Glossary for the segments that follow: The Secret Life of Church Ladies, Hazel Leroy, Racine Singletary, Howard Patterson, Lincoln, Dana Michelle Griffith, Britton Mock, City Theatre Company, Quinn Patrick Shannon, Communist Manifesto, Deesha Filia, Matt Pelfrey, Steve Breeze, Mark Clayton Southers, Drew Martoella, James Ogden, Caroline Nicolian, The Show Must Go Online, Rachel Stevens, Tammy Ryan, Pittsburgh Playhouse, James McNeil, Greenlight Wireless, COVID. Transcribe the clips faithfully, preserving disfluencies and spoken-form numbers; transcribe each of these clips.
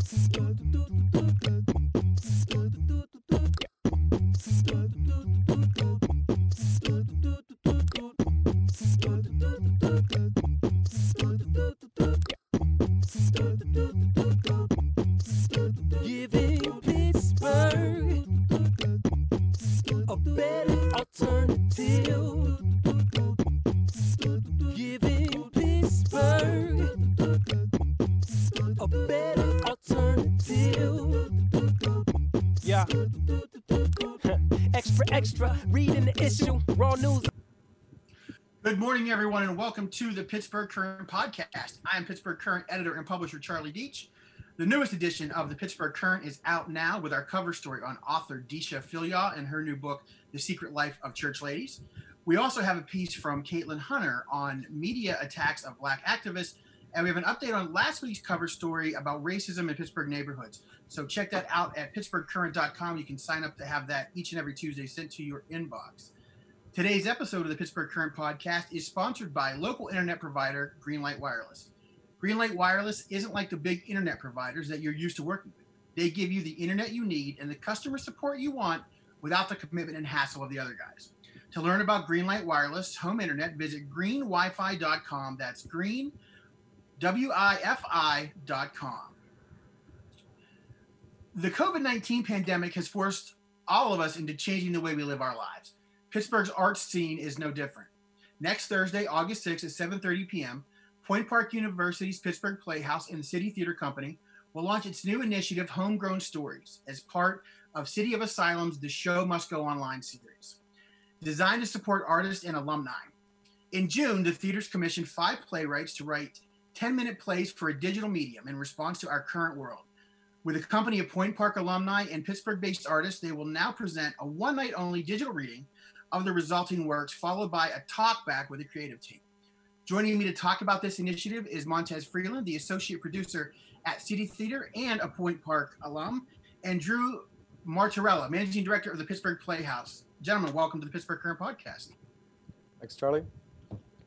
Giving Pittsburgh a better alternative. Giving Pittsburgh a better alternative. Yeah. Extra, extra, reading the issue, raw news. Good morning, everyone, and welcome to the Pittsburgh Current podcast. I am Pittsburgh Current editor and publisher Charlie Deitch. The newest edition of the Pittsburgh Current is out now with our cover story on author Deesha Filia and her new book, The Secret Life of Church Ladies. We also have a piece from Caitlin Hunter on media attacks of Black activists, and we have an update on last week's cover story about racism in Pittsburgh neighborhoods. So check that out at pittsburgh current dot com. You can sign up to have that each and every Tuesday sent to your inbox. Today's episode of the Pittsburgh Current podcast is sponsored by local internet provider Greenlight Wireless. Greenlight Wireless isn't like the big internet providers that you're used to working with. They give you the internet you need and the customer support you want without the commitment and hassle of the other guys. To learn about Greenlight Wireless home internet, visit green wi fi dot com. That's green, W I F I dot com. The COVID nineteen pandemic has forced all of us into changing the way we live our lives. Pittsburgh's arts scene is no different. Next Thursday, August sixth at seven thirty p m, Point Park University's Pittsburgh Playhouse and the City Theatre Company will launch its new initiative, Homegrown Stories, as part of City of Asylum's The Show Must Go Online series, designed to support artists and alumni. In June, the theaters commissioned five playwrights to write ten-minute plays for a digital medium in response to our current world. With a company of Point Park alumni and Pittsburgh-based artists, they will now present a one-night-only digital reading of the resulting works, followed by a talk back with the creative team. Joining me to talk about this initiative is Monteze Freeland, the associate producer at City Theater and a Point Park alum, and Drew Martoella, managing director of the Pittsburgh Playhouse. Gentlemen, welcome to the Pittsburgh Current podcast. Thanks, Charlie.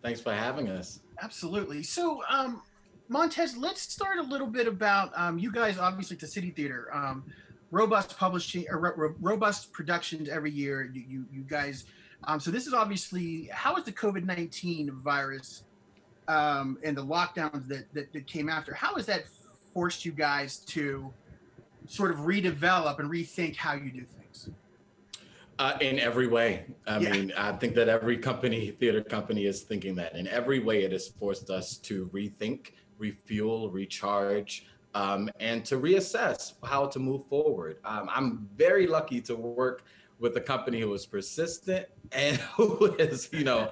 Thanks for having us. Absolutely. So, um, Monteze, let's start a little bit about um, you guys, obviously, to City Theater. Um, robust publishing, or ro- ro- robust productions every year. You, you, you guys. Um, so this is obviously, how is the COVID nineteen virus um, and the lockdowns that, that that came after, how has that forced you guys to sort of redevelop and rethink how you do things? Uh, in every way. I yeah. mean, I think that every company, theater company, is thinking that. In every way, it has forced us to rethink, refuel, recharge, um, and to reassess how to move forward. Um, I'm very lucky to work with a company who is persistent and who is, you know,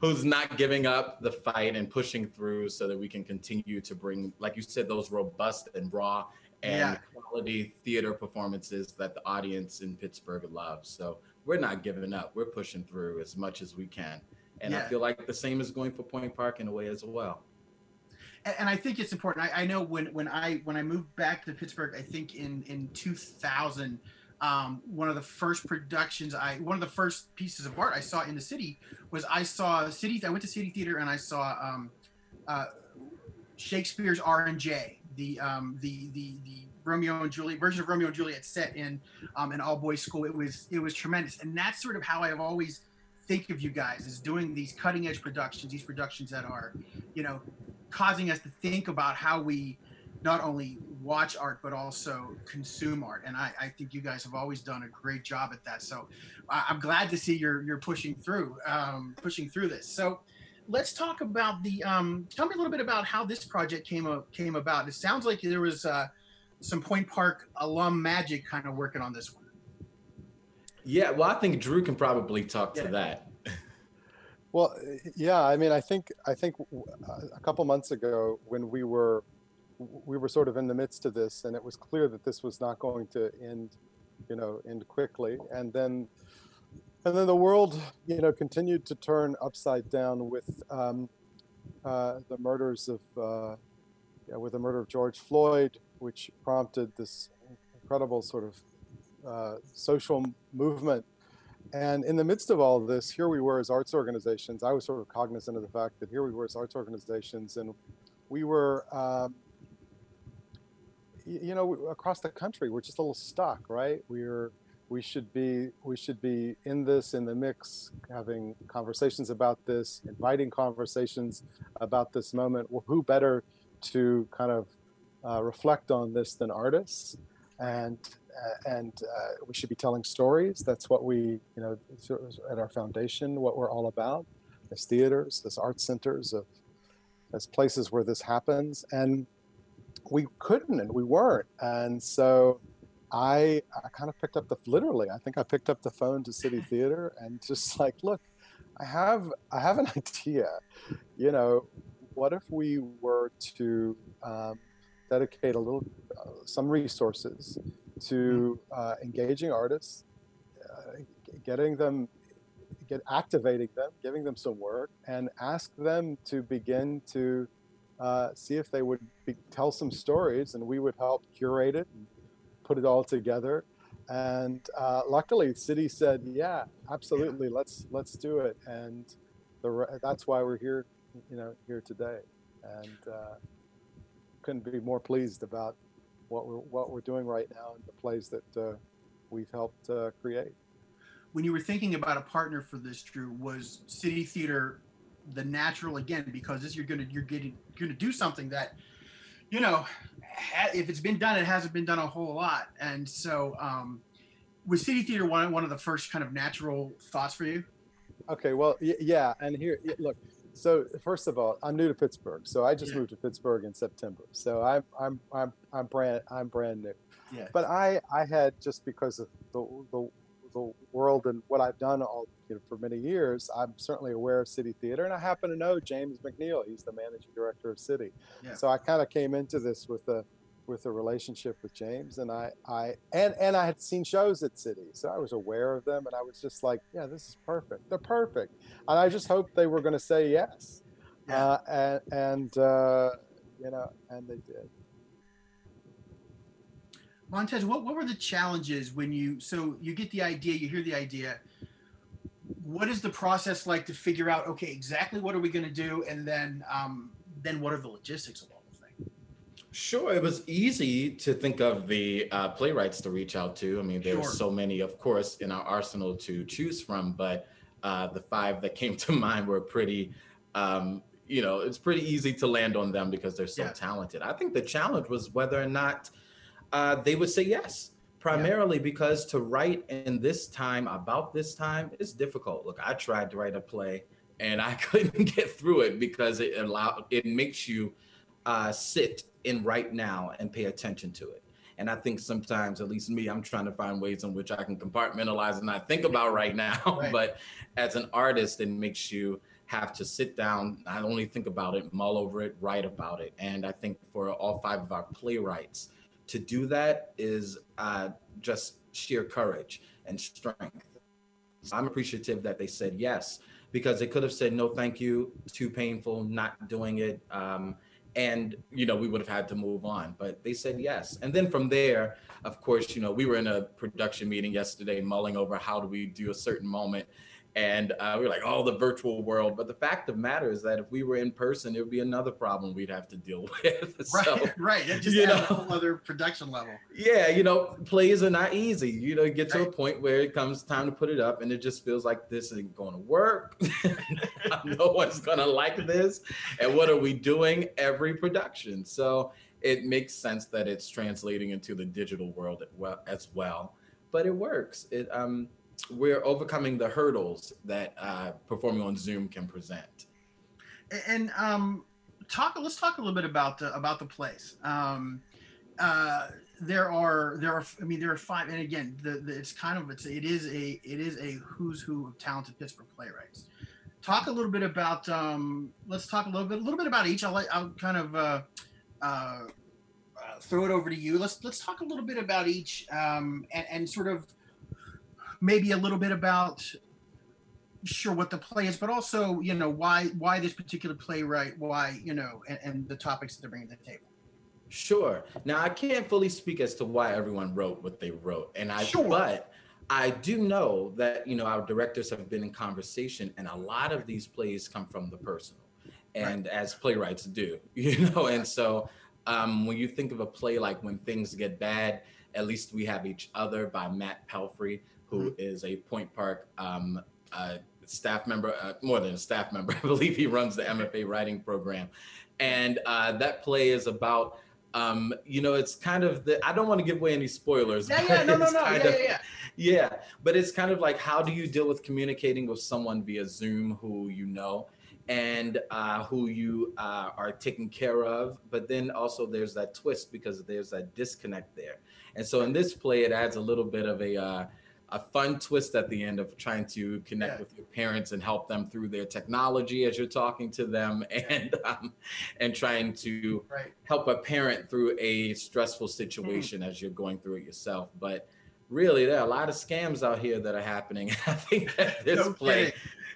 who's not giving up the fight and pushing through so that we can continue to bring, like you said, those robust and raw and yeah. quality theater performances that the audience in Pittsburgh loves. So we're not giving up. We're pushing through as much as we can. And yeah. I feel like the same is going for Point Park in a way as well. And, and I think it's important. I, I know when, when I when I moved back to Pittsburgh, I think in, in two thousand, Um, one of the first productions I, one of the first pieces of art I saw in the city was I saw city, I went to City Theater and I saw um, uh, Shakespeare's R and J, the, um, the, the, the Romeo and Juliet, version of Romeo and Juliet set in um, an all boys school. It was, it was tremendous. And that's sort of how I've always think of you guys, is doing these cutting edge productions, these productions that are, you know, causing us to think about how we not only watch art, but also consume art. And I, I think you guys have always done a great job at that. So I'm glad to see you're you're pushing through, um, pushing through this. So let's talk about the, um, tell me a little bit about how this project came, up, came about. It sounds like there was uh, some Point Park alum magic kind of working on this one. Yeah, well, I think Drew can probably talk yeah. to that. Well, yeah, I mean, I think, I think a couple months ago when we were we were sort of in the midst of this, and it was clear that this was not going to end, you know, end quickly. And then, and then the world, you know, continued to turn upside down with um, uh, the murders of, uh, yeah, with the murder of George Floyd, which prompted this incredible sort of uh, social movement. And in the midst of all of this, here we were as arts organizations. I was sort of cognizant of the fact that here we were as arts organizations, and we were, um, you know, across the country, we're just a little stuck, right? We're we should be we should be in this, in the mix, having conversations about this, inviting conversations about this moment. Well, who better to kind of uh, reflect on this than artists? And uh, and uh, we should be telling stories. That's what we, you know, at our foundation, what we're all about, as theaters, as art centers, of as places where this happens. And we couldn't, and we weren't. And so I, I kind of picked up the, literally, I think I picked up the phone to City Theater and just like, look, I have, I have an idea, you know, what if we were to um, dedicate a little, uh, some resources to uh, engaging artists, uh, getting them, get activating them, giving them some work, and ask them to begin to uh, see if they would be, tell some stories, and we would help curate it and put it all together. And uh, luckily, City said, "Yeah, absolutely, yeah. let's let's do it." And the, that's why we're here, you know, here today, and uh, couldn't be more pleased about what we're what we're doing right now and the plays that uh, we've helped uh, create. When you were thinking about a partner for this, Drew, was City Theater the natural, again, because this, you're gonna you're getting you're gonna do something that, you know, if it's been done, it hasn't been done a whole lot. And so, um, was City Theater one one of the first kind of natural thoughts for you? Okay, well, yeah, and here, look. So first of all, I'm new to Pittsburgh, so I just yeah. moved to Pittsburgh in September. So I'm I'm I'm I'm brand I'm brand new. Yeah. But I I had, just because of the the the world and what I've done all, you know, for many years, I'm certainly aware of City Theater, and I happen to know James McNeil. He's the managing director of City. Yeah. So I kind of came into this with a with a relationship with James, and I, I and and I had seen shows at City, so I was aware of them, and I was just like, yeah, this is perfect. They're perfect, and I just hoped they were going to say yes, yeah. uh, and and uh, you know, and they did. Monteze, what, what were the challenges when you, so you get the idea, you hear the idea, what is the process like to figure out, okay, exactly what are we going to do, and then um, then what are the logistics of all the thing? Sure, it was easy to think of the uh, playwrights to reach out to. I mean, there sure. are so many, of course, in our arsenal to choose from, but uh, the five that came to mind were pretty, um, you know, it's pretty easy to land on them because they're so yeah. talented. I think the challenge was whether or not Uh, they would say yes, primarily yeah. because to write in this time, about this time, it's difficult. Look, I tried to write a play and I couldn't get through it because it allowed, it makes you uh, sit in right now and pay attention to it. And I think sometimes, at least me, I'm trying to find ways in which I can compartmentalize and not think about right now. Right. But as an artist, it makes you have to sit down, not only think about it, mull over it, write about it. And I think for all five of our playwrights, to do that is uh, just sheer courage and strength. So I'm appreciative that they said yes, because they could have said no, thank you, too painful, not doing it. Um, and, you know, we would have had to move on, but they said yes. And then from there, of course, you know, we were in a production meeting yesterday mulling over how do we do a certain moment. And uh, we were like, oh, the virtual world. But the fact of the matter is that if we were in person, it would be another problem we'd have to deal with. Right, so, right. It just adds a whole other production level. Yeah, you know, plays are not easy. You know, you get to right. a point where it comes time to put it up and it just feels like this isn't going to work. No one's going to like this. And what are we doing? Every production. So it makes sense that it's translating into the digital world as well. But it works. It um. We're overcoming the hurdles that uh, performing on Zoom can present. And um, talk. Let's talk a little bit about the, about the plays. Um, uh, there are there are. I mean, there are five. And again, the, the, it's kind of it's it is a it is a who's who of talented Pittsburgh playwrights. Talk a little bit about. Um, let's talk a little bit a little bit about each. I'll I'll kind of uh, uh, throw it over to you. Let's let's talk a little bit about each um, and, and sort of. Maybe a little bit about sure what the play is, but also, you know, why why this particular playwright, why, you know, and, and the topics that they're bringing to the table. Sure. Now, I can't fully speak as to why everyone wrote what they wrote, and I sure. but I do know that, you know, our directors have been in conversation, and a lot of these plays come from the personal, and right. as playwrights do, you know, and so Um, when you think of a play like When Things Get Bad, At Least We Have Each Other by Matt Pelfrey, who mm-hmm. is a Point Park um, uh, staff member, uh, more than a staff member, I believe he runs the M F A writing program. And uh, that play is about, um, you know, it's kind of the, I don't want to give away any spoilers. Yeah, yeah, no, no, no, yeah, of, yeah, yeah. Yeah, but it's kind of like, how do you deal with communicating with someone via Zoom who you know, and uh, who you uh, are taking care of, but then also there's that twist because there's that disconnect there. And so in this play, it adds a little bit of a uh, a fun twist at the end of trying to connect yeah. with your parents and help them through their technology as you're talking to them, and um, and trying to right. help a parent through a stressful situation mm. as you're going through it yourself. But really, there are a lot of scams out here that are happening. I think that this no play,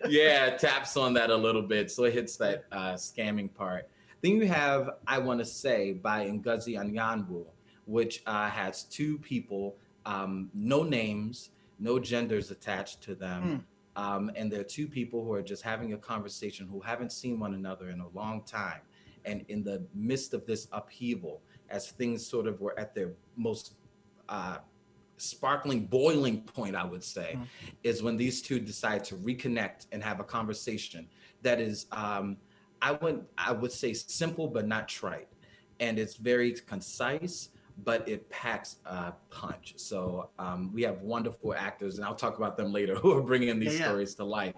yeah, taps on that a little bit. So it hits that uh, scamming part. Then you have I Want to Say by Ngozi Anyanwu, which uh, has two people, um, no names, no genders attached to them. Mm. Um, and there are two people who are just having a conversation who haven't seen one another in a long time. And in the midst of this upheaval, as things sort of were at their most uh, sparkling boiling point, I would say, mm-hmm. is when these two decide to reconnect and have a conversation that is, um, I would I would say simple, but not trite. And it's very concise, but it packs a punch. So um, we have wonderful actors, and I'll talk about them later, who are bringing these yeah, yeah. stories to life.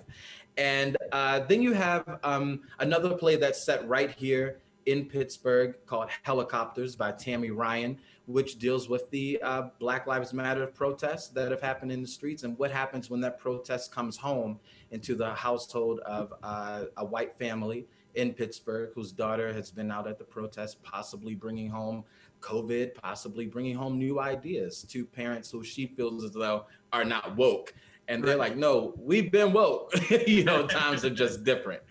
And uh, then you have um, another play that's set right here in Pittsburgh called Helicopters by Tammy Ryan, which deals with the uh, Black Lives Matter protests that have happened in the streets and what happens when that protest comes home into the household of uh, a white family in Pittsburgh whose daughter has been out at the protest, possibly bringing home COVID, possibly bringing home new ideas to parents who she feels as though are not woke. And they're like, no, we've been woke. You know, times are just different.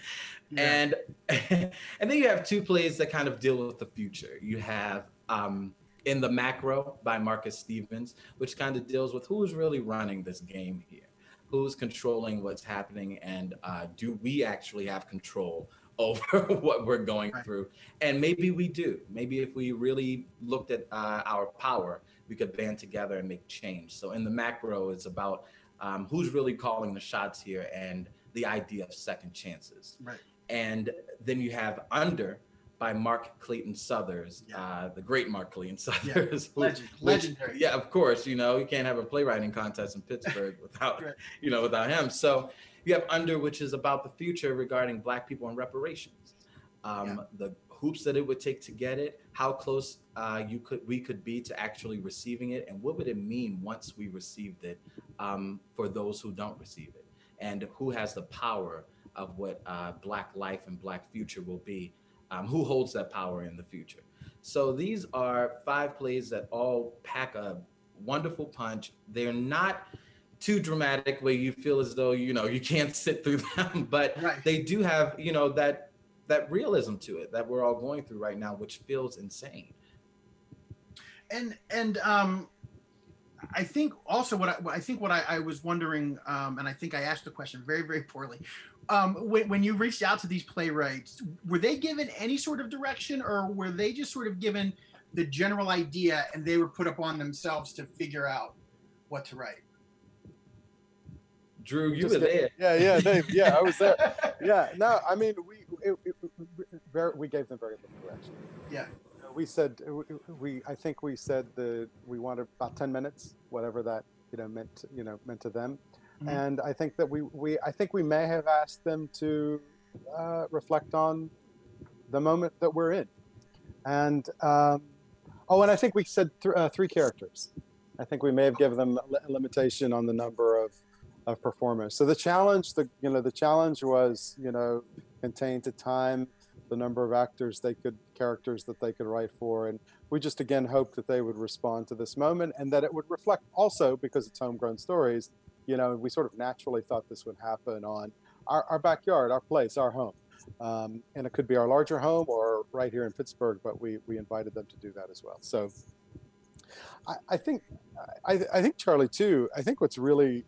Yeah. And and then you have two plays that kind of deal with the future. You have um, In the Macro by Marcus Stevens, which kind of deals with who's really running this game here, who's controlling what's happening, and uh, do we actually have control over what we're going right. through? And maybe we do. Maybe if we really looked at uh, our power, we could band together and make change. So In the Macro is about um, who's really calling the shots here and the idea of second chances. Right. And then you have Under by Mark Clayton Southers, yeah. uh, the great Mark Clayton Southers. Yeah. Legend, which, legendary. Yeah, of course, you know, you can't have a playwriting contest in Pittsburgh without, right. you know, without him. So you have Under, which is about the future regarding Black people and reparations, um, yeah. the hoops that it would take to get it, how close uh, you could we could be to actually receiving it, and what would it mean once we received it um, for those who don't receive it, and who has the power of what uh, Black life and Black future will be. Um, who holds that power in the future? So these are five plays that all pack a wonderful punch. They're not too dramatic where you feel as though, you know, you can't sit through them, but right. they do have, you know, that, that realism to it that we're all going through right now, which feels insane. And, and um, I think also what I, I think what I, I was wondering, um, and I think I asked the question very, very poorly, Um, when, when you reached out to these playwrights, were they given any sort of direction, or were they just sort of given the general idea and they were put upon themselves to figure out what to write? Drew, you just were there. Yeah, yeah, they, yeah, I was there. Yeah, no, I mean, we it, it, it, we gave them very little direction. Yeah. We said, we I think we said the we wanted about ten minutes, whatever that, you know, meant, to, you know, meant to them. Mm-hmm. And I think that we, we I think we may have asked them to uh, reflect on the moment that we're in, and um, oh, and I think we said th uh, three characters. I think we may have given them a limitation on the number of of performers. So the challenge, the you know, the challenge was you know contained to time, the number of actors they could characters that they could write for, and we just again hoped that they would respond to this moment and that it would reflect also because it's Homegrown Stories. You know, we sort of naturally thought this would happen on our, our backyard, our place, our home. Um, and it could be our larger home or right here in Pittsburgh, but we, we invited them to do that as well. So I, I think, I, I think Charlie too, I think what's really,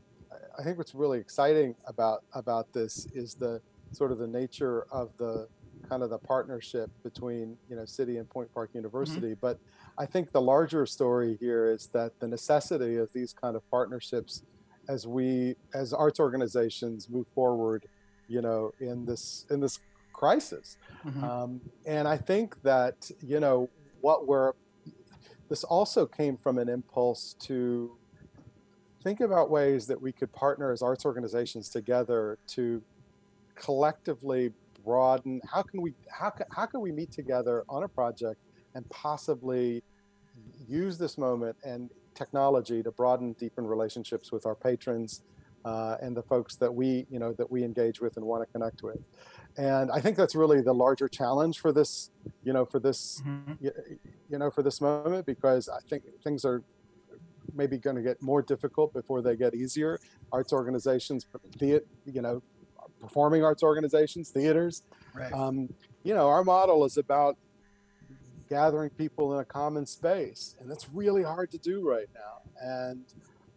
I think what's really exciting about, about this is the sort of the nature of the kind of the partnership between, you know, City and Point Park University. Mm-hmm. But I think the larger story here is that the necessity of these kind of partnerships as we, as arts organizations move forward, you know, in this, in this crisis. Mm-hmm. Um, and I think that, you know, what we're, this also came from an impulse to think about ways that we could partner as arts organizations together to collectively broaden, how can we, how can, how can we meet together on a project and possibly use this moment and technology to broaden, deepen relationships with our patrons uh, and the folks that we, you know, that we engage with and want to connect with. And I think that's really the larger challenge for this, you know, for this, mm-hmm. you, you know, for this moment, because I think things are maybe going to get more difficult before they get easier. Arts organizations, the, you know, performing arts organizations, theaters, right. um, you know, our model is about gathering people in a common space, and that's really hard to do right now. And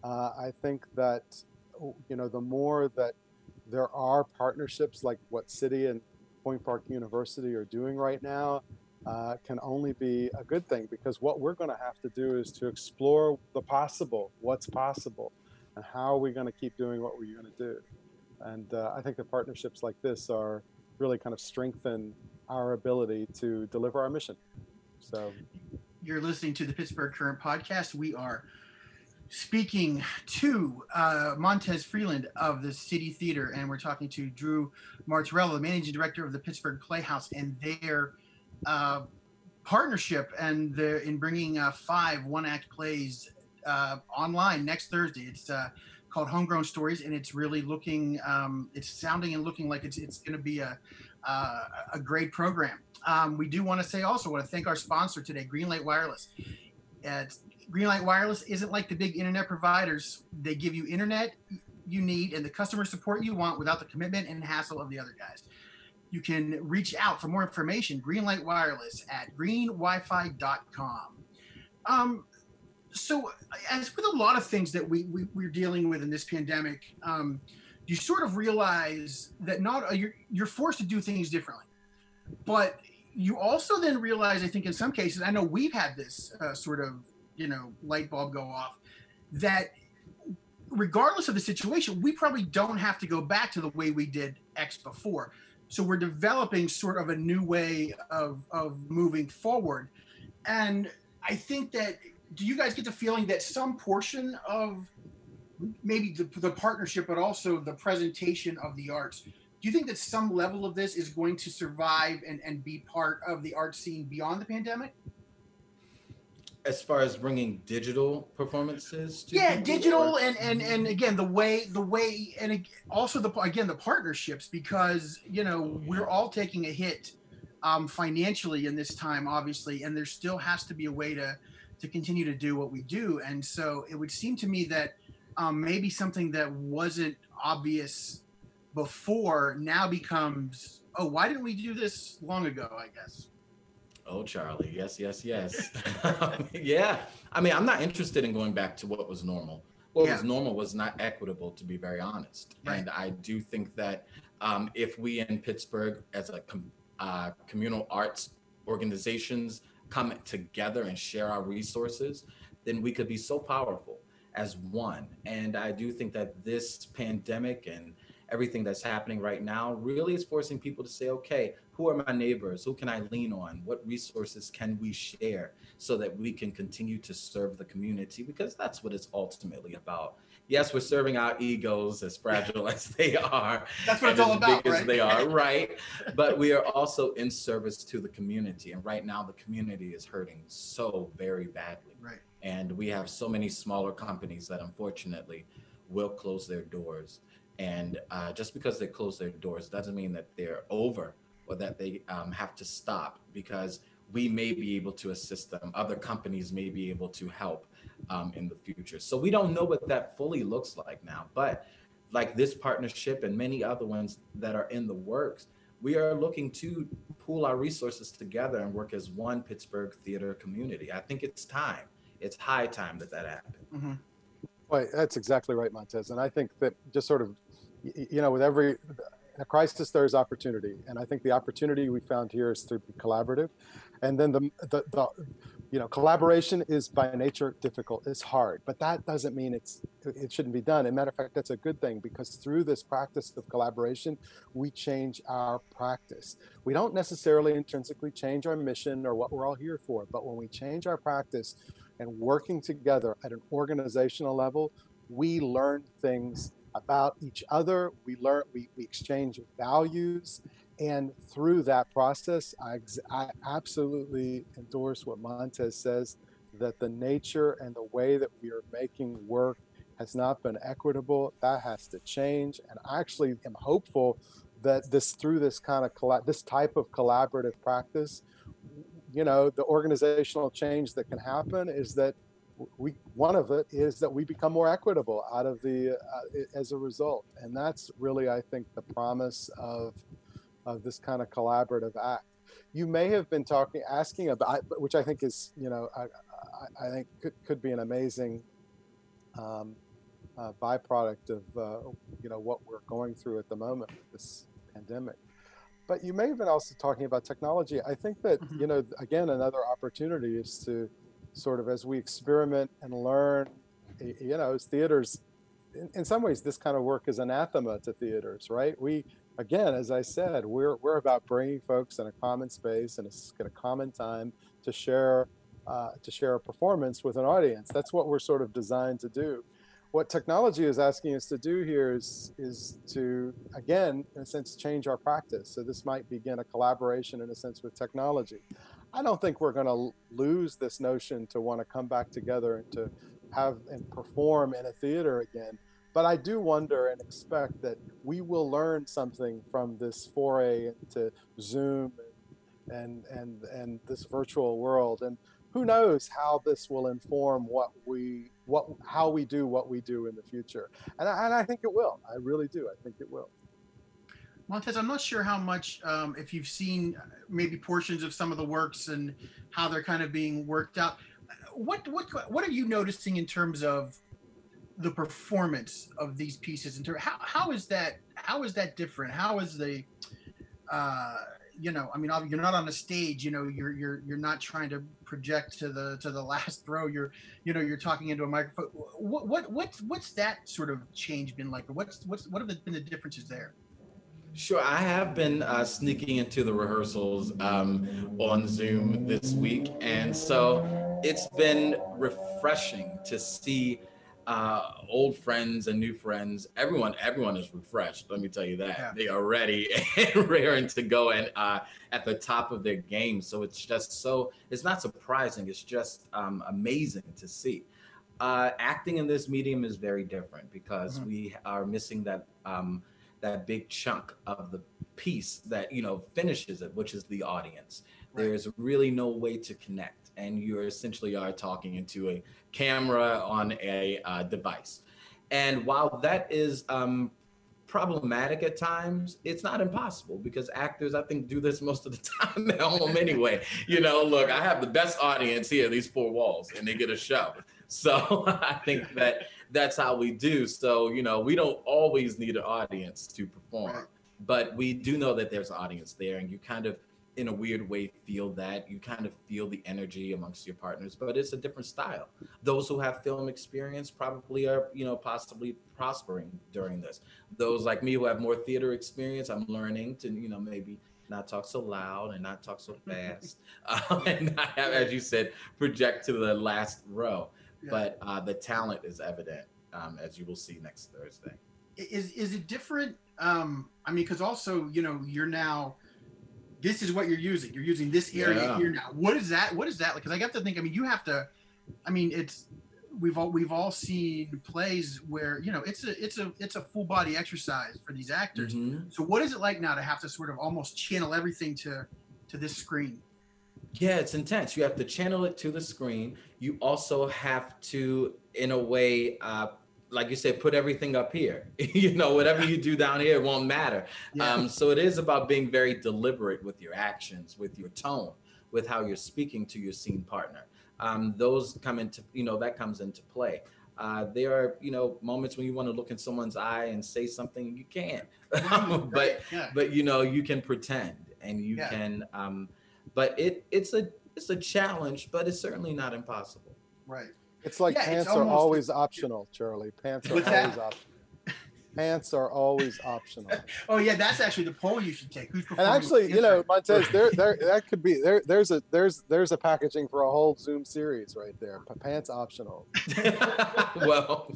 uh, I think that, you know, the more that there are partnerships like what City and Point Park University are doing right now uh, can only be a good thing, because what we're going to have to do is to explore the possible, what's possible, and how are we going to keep doing what we're going to do. And uh, I think the partnerships like this are really kind of strengthen our ability to deliver our mission. So you're listening to the Pittsburgh Current podcast. We are speaking to uh, Monteze Freeland of the City Theater, and we're talking to Drew Martoella, the managing director of the Pittsburgh Playhouse, and their uh, partnership and their, in bringing uh, five one-act plays uh, online next Thursday. It's uh, called Homegrown Stories, and it's really looking, um, it's sounding and looking like it's it's going to be a uh, a great program. Um, we do want to say also want to thank our sponsor today, Greenlight Wireless. Uh, Greenlight Wireless isn't like the big internet providers. They give you internet you need and the customer support you want without the commitment and hassle of the other guys. You can reach out for more information, Greenlight Wireless at green wifi dot com. Um, so as with a lot of things that we, we, we're dealing with in this pandemic, um, you sort of realize that not you're, you're forced to do things differently. But you also then realize, I think in some cases, I know we've had this uh, sort of, you know, light bulb go off, that regardless of the situation, we probably don't have to go back to the way we did X before. So we're developing sort of a new way of, of moving forward. And I think that, do you guys get the feeling that some portion of maybe the, the partnership, but also the presentation of the arts, do you think that some level of this is going to survive and, and be part of the art scene beyond the pandemic? As far as bringing digital performances to yeah, people, digital or? and and and again the way the way and also the again the partnerships, because you know oh, yeah. we're all taking a hit um, financially in this time, obviously, and there still has to be a way to to continue to do what we do, and so it would seem to me that um, maybe something that wasn't obvious before now becomes, oh, why didn't we do this long ago, I guess? Oh, Charlie, yes, yes, yes. Yeah, I mean, I'm not interested in going back to what was normal. What yeah. was normal was not equitable, to be very honest. Right. And I do think that um, if we in Pittsburgh as a com uh, communal arts organizations come together and share our resources, then we could be so powerful as one. And I do think that this pandemic and everything that's happening right now really is forcing people to say, okay, who are my neighbors? Who can I lean on? What resources can we share so that we can continue to serve the community? Because that's what it's ultimately about. Yes, we're serving our egos, as fragile as they are. That's what it's all about, right? As big as they are, right? But we are also in service to the community. And right now the community is hurting so very badly. Right. And we have so many smaller companies that unfortunately will close their doors. And uh, just because they close their doors doesn't mean that they're over or that they um, have to stop, because we may be able to assist them. Other companies may be able to help um, in the future. So we don't know what that fully looks like now, but like this partnership and many other ones that are in the works, we are looking to pool our resources together and work as one Pittsburgh theater community. I think it's time. It's high time that that happened. Mm-hmm. Well, that's exactly right, Montez. And I think that just sort of, you know, with every in a crisis, there is opportunity. And I think the opportunity we found here is to be collaborative. And then the, the, the you know, collaboration is by nature difficult, it's hard, but that doesn't mean it's, it shouldn't be done. As a matter of fact, that's a good thing, because through this practice of collaboration, we change our practice. We don't necessarily intrinsically change our mission or what we're all here for, but when we change our practice and working together at an organizational level, we learn things about each other, we learn, we, we exchange values, and through that process, I, I absolutely endorse what Montez says, that the nature and the way that we are making work has not been equitable. That has to change, and I actually am hopeful that this, through this kind of this type of collaborative practice, you know, the organizational change that can happen is that we, one of it is that we become more equitable out of the, uh, as a result. And that's really, I think, the promise of, of this kind of collaborative act. You may have been talking, asking about, which I think is, you know, I, I, I think could, could be an amazing um, uh, byproduct of, uh, you know, what we're going through at the moment with this pandemic. But you may have been also talking about technology. I think that, mm-hmm. you know, again, another opportunity is to, sort of as we experiment and learn, you know, as theaters, in, in some ways, this kind of work is anathema to theaters, right? We, again, as I said, we're we're about bringing folks in a common space and at a common time to share uh, to share a performance with an audience. That's what we're sort of designed to do. What technology is asking us to do here is is to, again, in a sense, change our practice. So this might begin a collaboration, in a sense, with technology. I don't think we're going to lose this notion to want to come back together and to have and perform in a theater again. But I do wonder and expect that we will learn something from this foray into Zoom and, and, and this virtual world. And who knows how this will inform what we, what, how we do what we do in the future. And I, and I think it will. I really do. I think it will. Montez, I'm not sure how much, um, if you've seen maybe portions of some of the works and how they're kind of being worked out. What what what are you noticing in terms of the performance of these pieces? In terms, how how is that how is that different? How is the uh, you know, I mean, you're not on a stage. You know, you're you're you're not trying to project to the to the last row. You're you know you're talking into a microphone. What what what's what's that sort of change been like? What's what's what have been the differences there? Sure, I have been uh, sneaking into the rehearsals um, on Zoom this week, and so it's been refreshing to see uh, old friends and new friends. Everyone, everyone is refreshed. Let me tell you that. Yeah. They are ready and raring to go, and uh, at the top of their game. So it's just so it's not surprising. It's just um, amazing to see. Uh, acting in this medium is very different because mm-hmm. we are missing that. Um, that big chunk of the piece that, you know, finishes it, which is the audience. Right. There's really no way to connect, and you essentially are talking into a camera on a uh, device. And while that is um, problematic at times, it's not impossible, because actors, I think, do this most of the time at home anyway. You know, look, I have the best audience here, these four walls, and they get a show. So I think that that's how we do. So, you know, we don't always need an audience to perform, right. but we do know that there's an audience there, and you kind of, in a weird way, feel that. You kind of feel the energy amongst your partners, but it's a different style. Those who have film experience probably are, you know, possibly prospering during this. Those like me who have more theater experience, I'm learning to, you know, maybe not talk so loud and not talk so fast. um, and I have, as you said, project to the last row. But uh, the talent is evident, um, as you will see next Thursday. Is is it different? Um, I mean, because also, you know, you're now, this is what you're using. You're using this area yeah. here now. What is that? What is that? Because I got to think, I mean, you have to, I mean, it's, we've all, we've all seen plays where, you know, it's a, it's a, it's a full body exercise for these actors. Mm-hmm. So what is it like now to have to sort of almost channel everything to, to this screen? Yeah, it's intense. You have to channel it to the screen. You also have to, in a way, uh, like you said, put everything up here. You know, whatever you do down here, it won't matter. Yeah. Um, so it is about being very deliberate with your actions, with your tone, with how you're speaking to your scene partner. Um, those come into, you know, that comes into play. Uh, there are, you know, moments when you want to look in someone's eye and say something, you can't. but yeah. but you know, you can pretend, and you yeah. can. Um, but it it's a it's a challenge, but it's certainly not impossible. Right. It's like yeah, pants it's are always like, optional, Charlie. Pants are always optional. Pants are always optional. Oh yeah, that's actually the poll you should take. Who's and actually, you know, Montez, there, there, that could be there. There's a there's there's a packaging for a whole Zoom series right there. Pants optional. Well,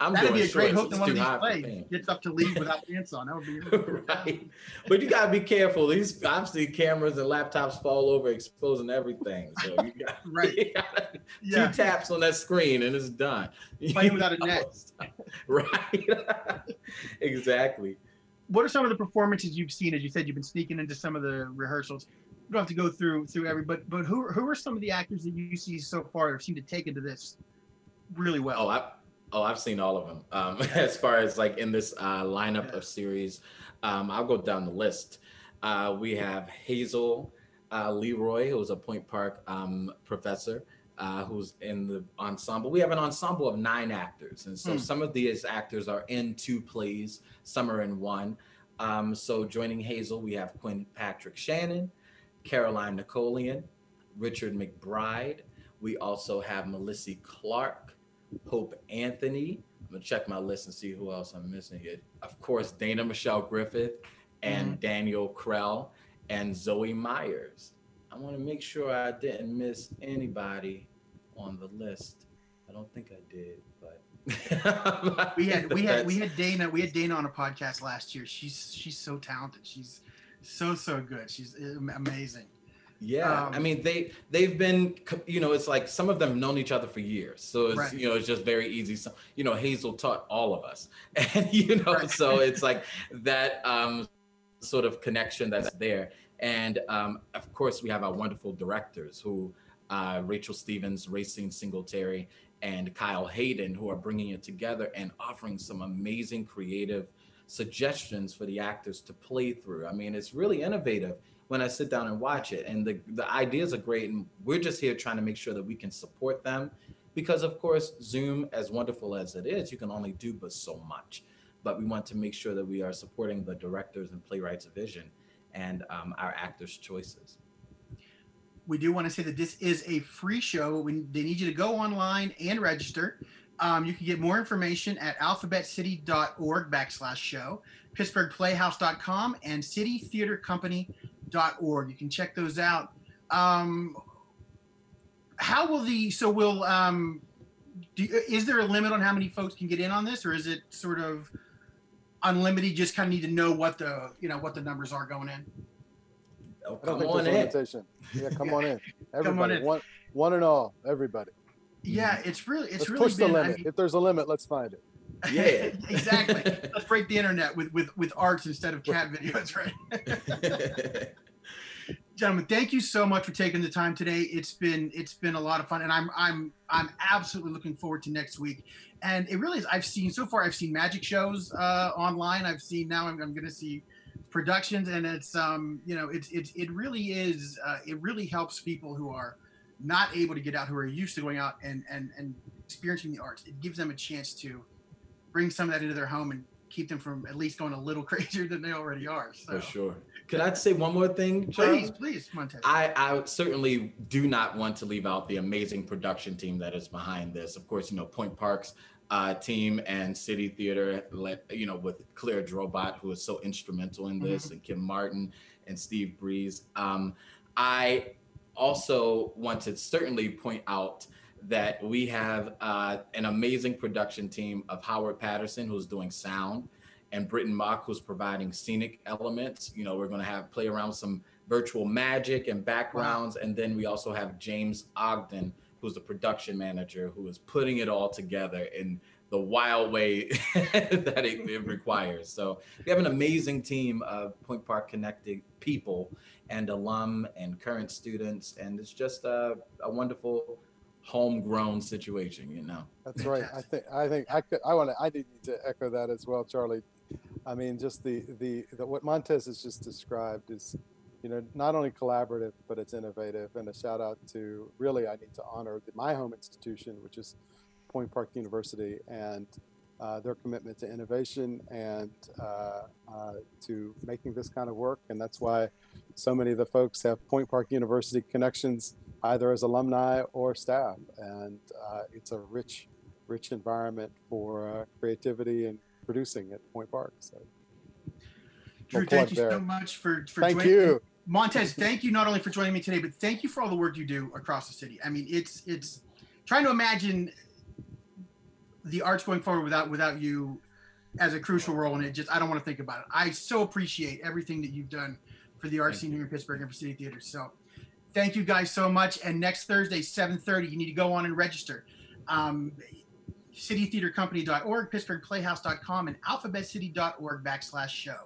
I'm that'd doing be a great hook in one of these plays. Gets up to leave without pants on. That would be right. But you gotta be careful. These obviously cameras and laptops fall over, exposing everything. So you got right. You gotta, yeah. Two taps on that screen and it's done. Playing without a net. Right. Exactly. What are some of the performances you've seen? As you said, you've been sneaking into some of the rehearsals. You don't have to go through through every, but but who who are some of the actors that you see so far have seemed to take into this really well? Oh, I, oh I've seen all of them. Um, as far as like in this uh, lineup yeah. of series, um, I'll go down the list. Uh, we have Hazel uh, Leroy, who is a Point Park um, professor. Uh, who's in the ensemble. We have an ensemble of nine actors. And so mm. some of these actors are in two plays, some are in one. Um, so joining Hazel, we have Quinn Patrick Shannon, Caroline Nicolian, Richard McBride. We also have Melissa Clark, Pope Anthony. I'm gonna check my list and see who else I'm missing here. Of course, Dana Michelle Griffith and mm. Daniel Krell and Zoe Myers. I want to make sure I didn't miss anybody on the list. I don't think I did, but we had we had we had Dana we had Dana on a podcast last year. She's she's so talented. She's so so good. She's amazing. Yeah, um, I mean they they've been, you know, it's like some of them have known each other for years, so it's right. you know, it's just very easy. So, you know, Hazel taught all of us, and you know, right. so it's like that um, sort of connection that's there. And um, of course, we have our wonderful directors who, uh, Rachel Stevens, Racine Singletary, and Kyle Hayden, who are bringing it together and offering some amazing creative suggestions for the actors to play through. I mean, it's really innovative when I sit down and watch it. And the, the ideas are great. And we're just here trying to make sure that we can support them. Because of course, Zoom, as wonderful as it is, you can only do but so much. But we want to make sure that we are supporting the directors and playwrights' vision and um, our actors' choices. We do want to say that this is a free show. We, they need you to go online and register. Um, you can get more information at alphabetcity.org backslash show, pittsburgh playhouse dot com, and city theater company dot org. You can check those out. Um, how will the, so will, um, do, is there a limit on how many folks can get in on this, or is it sort of unlimited? You just kind of need to know what the you know what the numbers are going in. Oh, come on in. Invitation. Yeah, come yeah. on in. Everybody, come on in. One, one and all, everybody. Yeah, it's really it's let's really push been, the limit. I mean, if there's a limit, let's find it. Yeah, exactly. Let's break the internet with with with arts instead of cat videos, right? Gentlemen, thank you so much for taking the time today. It's been it's been a lot of fun, and I'm I'm I'm absolutely looking forward to next week. And it really is. I've seen so far. I've seen magic shows uh, online. I've seen now. I'm, I'm going to see productions, and it's um you know it's it's it really is. Uh, it really helps people who are not able to get out, who are used to going out and and and experiencing the arts. It gives them a chance to bring some of that into their home and keep them from at least going a little crazier than they already are. So. For sure. Could I say one more thing, Charles? Please, please, Montez. I, I certainly do not want to leave out the amazing production team that is behind this. Of course, you know, Point Park's uh, team and City Theater, you know, with Claire Drobot, who is so instrumental in this, mm-hmm. and Kim Martin and Steve Breeze. Um, I also want to certainly point out that we have uh, an amazing production team of Howard Patterson, who's doing sound, and Britton Mock, who's providing scenic elements. You know, we're gonna have play around with some virtual magic and backgrounds. Wow. And then we also have James Ogden, who's the production manager, who is putting it all together in the wild way that it, it requires. So we have an amazing team of Point Park connected people and alum and current students. And it's just a, a wonderful, homegrown situation, you know. That's right. I think I think I could I want to I need to echo that as well, Charlie. I mean, just the, the the what Montez has just described is, you know, not only collaborative, but it's innovative. And a shout out to really I need to honor the, my home institution, which is Point Park University and uh, their commitment to innovation and uh, uh, to making this kind of work. And that's why so many of the folks have Point Park University connections, either as alumni or staff. And uh, it's a rich, rich environment for uh, creativity and producing at Point Park. So, Drew, thank you there. so much for, for thank joining. You. Monteze, thank you not only for joining me today, but thank you for all the work you do across the city. I mean, it's it's trying to imagine the arts going forward without without you as a crucial role, and it just I don't want to think about it. I so appreciate everything that you've done for the arts scene here in Pittsburgh and for City Theater. So, thank you guys so much. And next Thursday, seven thirty, you need to go on and register. Um, city theater company dot org, pittsburgh playhouse dot com, and alphabet city dot org backslash show.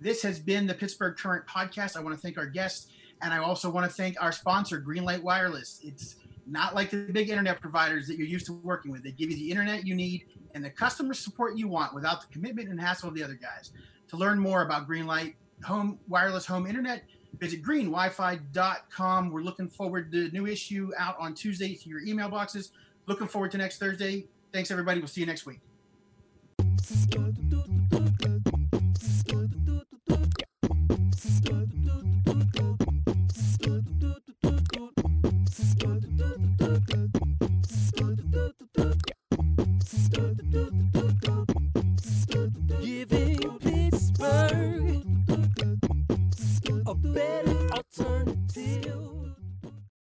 This has been the Pittsburgh Current podcast. I want to thank our guests, and I also want to thank our sponsor, Greenlight Wireless. It's not like the big internet providers that you're used to working with. They give you the internet you need and the customer support you want without the commitment and hassle of the other guys. To learn more about Greenlight Home Wireless Home Internet, visit green wi fi dot com. We're looking forward to the new issue out on Tuesday to your email boxes. Looking forward to next Thursday. Thanks, everybody. We'll see you next week.